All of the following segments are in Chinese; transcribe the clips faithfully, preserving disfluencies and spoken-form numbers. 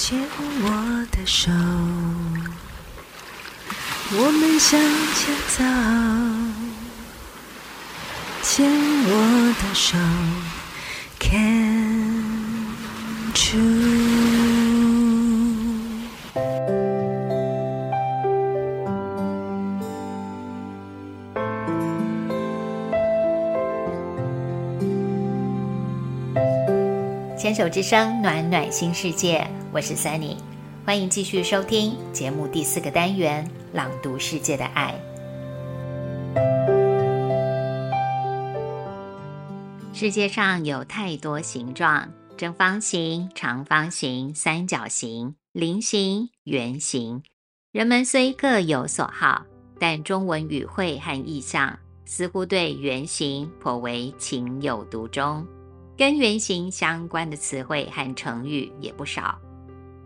牵我的手，我们向前走，牵我的手 ，Can't you？牵手之声，暖暖新世界，我是 Sunny， 欢迎继续收听节目第四个单元朗读世界的爱。世界上有太多形状，正方形、长方形、三角形、菱形、圆形，人们虽各有所好，但中文语汇和意象似乎对圆形颇为情有独钟。跟圆形相关的词汇和成语也不少，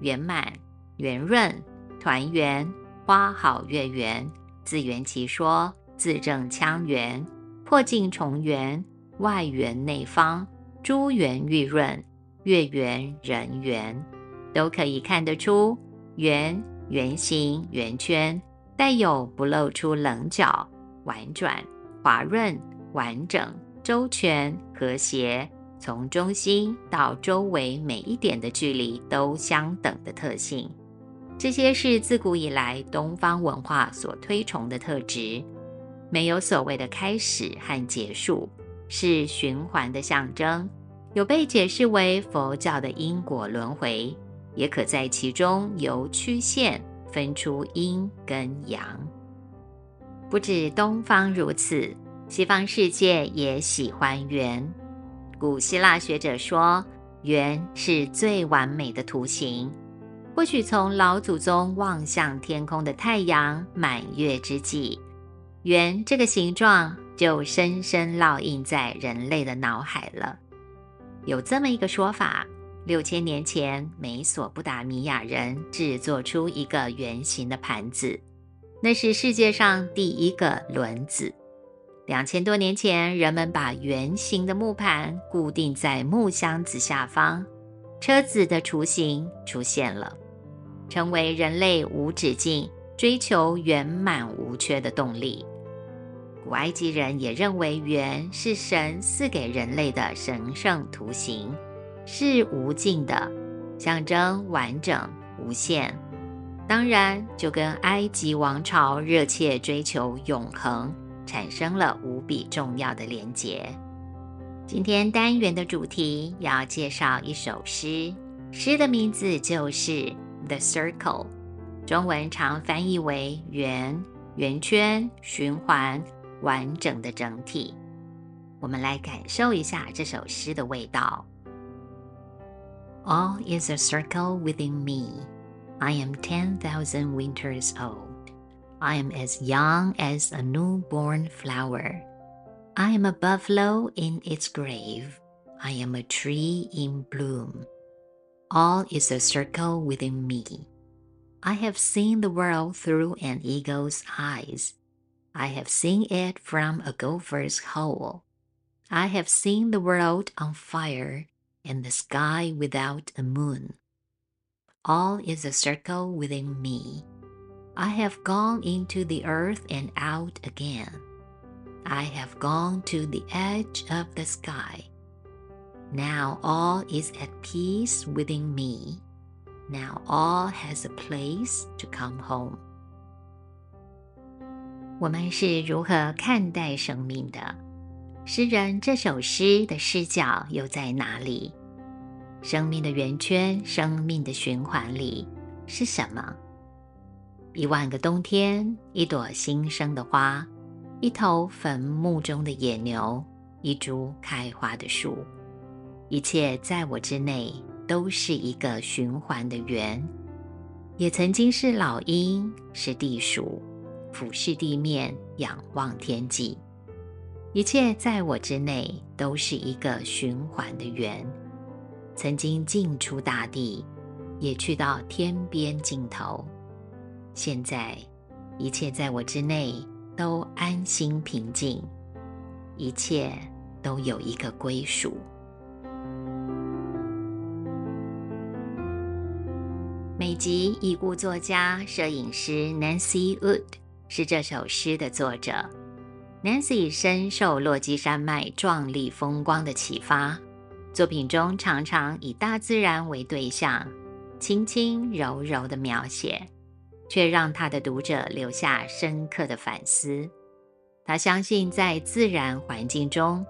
圆满、圆润、团圆、花好月圆、自圆其说、字正腔圆、破镜重圆、外圆内方、珠圆玉润、月圆人圆，都可以看得出圆、圆形、圆圈带有不露出棱角、婉转、滑润、完整、周全、和谐，从中心到周围每一点的距离都相等的特性，这些是自古以来东方文化所推崇的特质。没有所谓的开始和结束，是循环的象征，有被解释为佛教的因果轮回，也可在其中由曲线分出阴跟阳。不止东方如此，西方世界也喜欢圆。古希腊学者说，圆是最完美的图形。或许从老祖宗望向天空的太阳满月之际，圆这个形状就深深烙印在人类的脑海了。有这么一个说法，六千年前美索不达米亚人制作出一个圆形的盘子，那是世界上第一个轮子。两千多年前，人们把圆形的木盘固定在木箱子下方，车子的雏形出现了，成为人类无止境追求圆满无缺的动力。古埃及人也认为圆是神赐给人类的神圣图形，是无尽的，象征完整无限。当然，就跟埃及王朝热切追求永恒产生了无比重要的连结。今天单元的主题要介绍一首诗，诗的名字就是《The Circle》，中文常翻译为圆、圆圈、循环、完整的整体。我们来感受一下这首诗的味道。 All is a circle within me. I am ten thousand winters old.I am as young as a newborn flower. I am a buffalo in its grave. I am a tree in bloom. All is a circle within me. I have seen the world through an eagle's eyes. I have seen it from a gopher's hole. I have seen the world on fire and the sky without a moon. All is a circle within me.I have gone into the earth and out again. I have gone to the edge of the sky. Now all is at peace within me. Now all has a place to come home. 我们是如何看待生命的？诗人这首诗的视角又在哪里？生命的圆圈，生命的循环里是什么？一万个冬天，一朵新生的花，一头坟墓中的野牛，一株开花的树，一切在我之内都是一个循环的圆，也曾经是老鹰，是地鼠，俯视地面，仰望天际，一切在我之内都是一个循环的圆，曾经进出大地，也去到天边尽头，现在一切在我之内都安心平静，一切都有一个归属。美籍已故作家、摄影师 Nancy Wood 是这首诗的作者。Nancy 深受落基山脉壮丽风光的启发，作品中常常以大自然为对象，轻轻柔柔的描写，却让他的读者留下深刻的反思。他相信，在自然环境中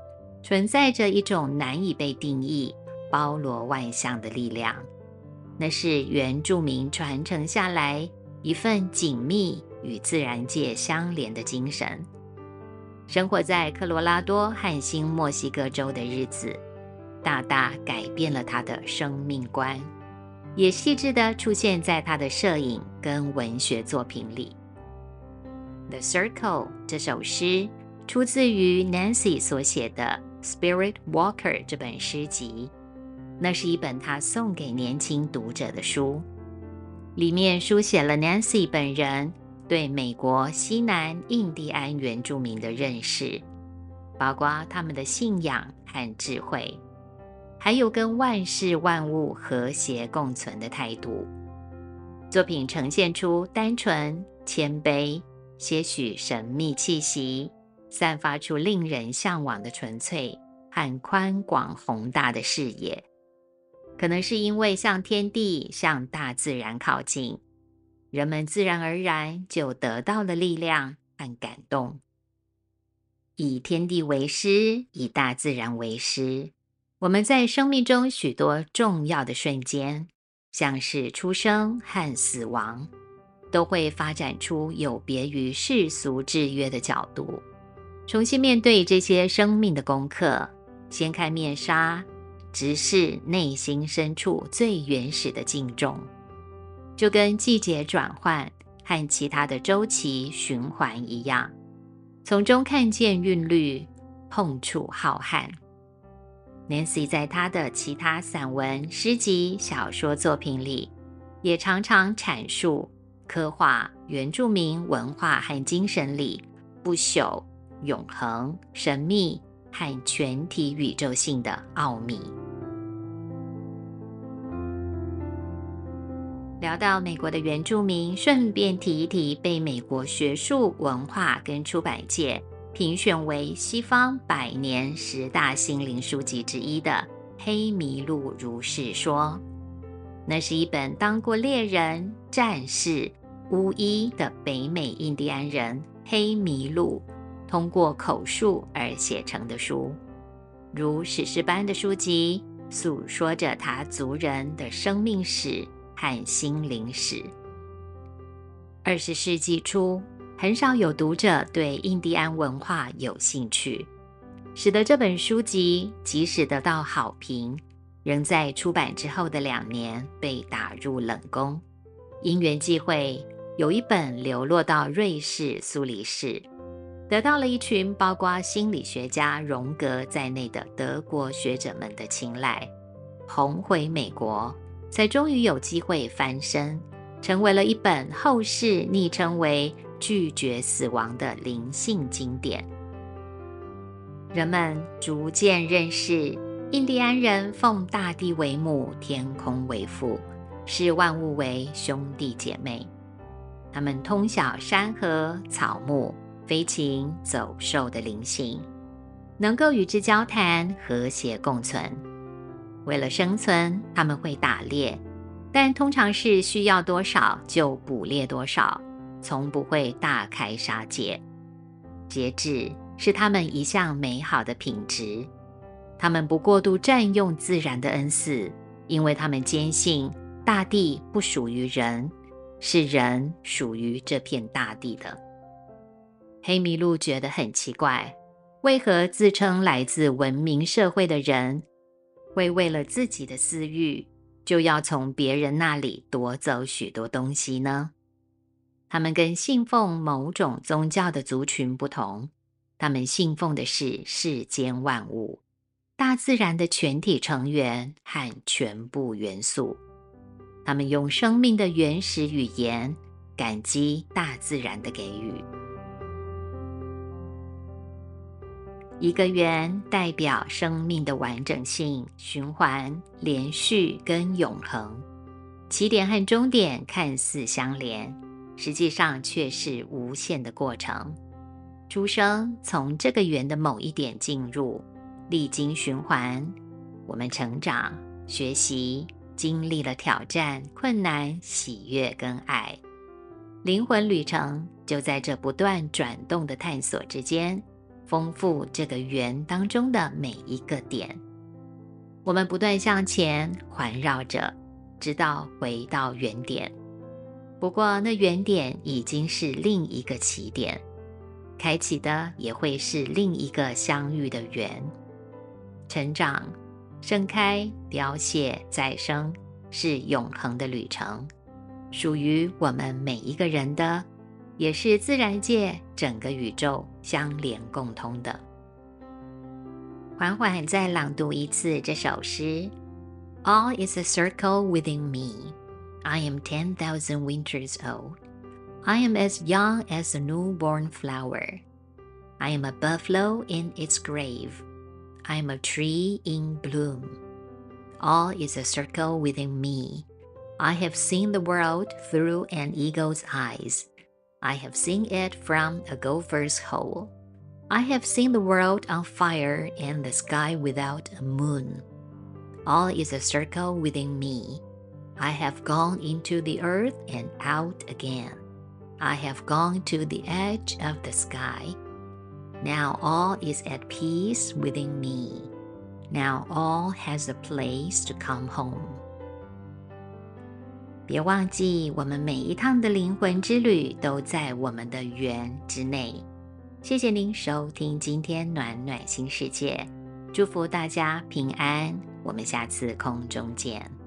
存在着一种难以被定义、包罗万象的力量，那是原住民传承下来一份紧密与自然界相连的精神。生活在科罗拉多和新墨西哥州的日子，大大改变了他的生命观，也细致地出现在他的摄影跟文学作品里。The Circle 这首诗出自于 Nancy 所写的 Spirit Walker 这本诗集，那是一本他送给年轻读者的书，里面书写了 Nancy 本人对美国西南印第安原住民的认识，包括他们的信仰和智慧，还有跟万事万物和谐共存的态度。作品呈现出单纯、谦卑、些许神秘气息，散发出令人向往的纯粹和宽广宏大的视野。可能是因为向天地、向大自然靠近，人们自然而然就得到了力量和感动。以天地为师，以大自然为师，我们在生命中许多重要的瞬间，像是出生和死亡，都会发展出有别于世俗制约的角度，重新面对这些生命的功课，掀开面纱，直视内心深处最原始的敬重。就跟季节转换和其他的周期循环一样，从中看见韵律，碰触浩瀚。Nancy 在她的其他散文、诗集、小说作品里，也常常阐述、刻画原住民文化和精神里不朽、永恒、神秘和全体宇宙性的奥秘。聊到美国的原住民，顺便提一提被美国学术、文化跟出版界评选为西方百年十大心灵书籍之一的《黑麋鹿如是说》，那是一本当过猎人、战士、巫医的北美印第安人黑麋鹿通过口述而写成的书，如史诗般的书籍，诉说着他族人的生命史和心灵史。二十世纪初，很少有读者对印第安文化有兴趣，使得这本书籍即使得到好评，仍在出版之后的两年被打入冷宫。因缘际会，有一本流落到瑞士苏黎世，得到了一群包括心理学家荣格在内的德国学者们的青睐，红回美国，才终于有机会翻身，成为了一本后世昵称为拒绝死亡的灵性经典。人们逐渐认识，印第安人奉大地为母，天空为父，视万物为兄弟姐妹。他们通晓山河、草木、飞禽、走兽的灵性，能够与之交谈，和谐共存。为了生存，他们会打猎，但通常是需要多少就捕猎多少，从不会大开杀戒。节制是他们一项美好的品质，他们不过度占用自然的恩赐，因为他们坚信大地不属于人，是人属于这片大地的。黑麋鹿觉得很奇怪，为何自称来自文明社会的人会为了自己的私欲，就要从别人那里夺走许多东西呢？他们跟信奉某种宗教的族群不同，他们信奉的是世间万物、大自然的全体成员和全部元素。他们用生命的原始语言，感激大自然的给予。一个圆代表生命的完整性、循环、连续跟永恒，起点和终点看似相连，实际上却是无限的过程。出生从这个圆的某一点进入，历经循环，我们成长、学习，经历了挑战、困难、喜悦跟爱。灵魂旅程就在这不断转动的探索之间，丰富这个圆当中的每一个点。我们不断向前环绕着，直到回到原点。不过那原点已经是另一个起点，开启的也会是另一个相遇的缘。成长、盛开、凋谢、再生，是永恒的旅程，属于我们每一个人的，也是自然界整个宇宙相连共通的。缓缓再朗读一次这首诗 ：All is a circle within me. I am ten thousand winters old. I am as young as a newborn flower. I am a buffalo in its grave. I am a tree in bloom. All is a circle within me. I have seen the world through an eagle's eyes. I have seen it from a gopher's hole. I have seen the world on fire and the sky without a moon. All is a circle within me. I have gone into the earth and out again. I have gone to the edge of the sky. Now all is at peace within me. Now all has a place to come home. 别忘记，我们每一趟的灵魂之旅都在我们的圆之内。谢谢您收听今天暖暖新世界，祝福大家平安，我们下次空中见。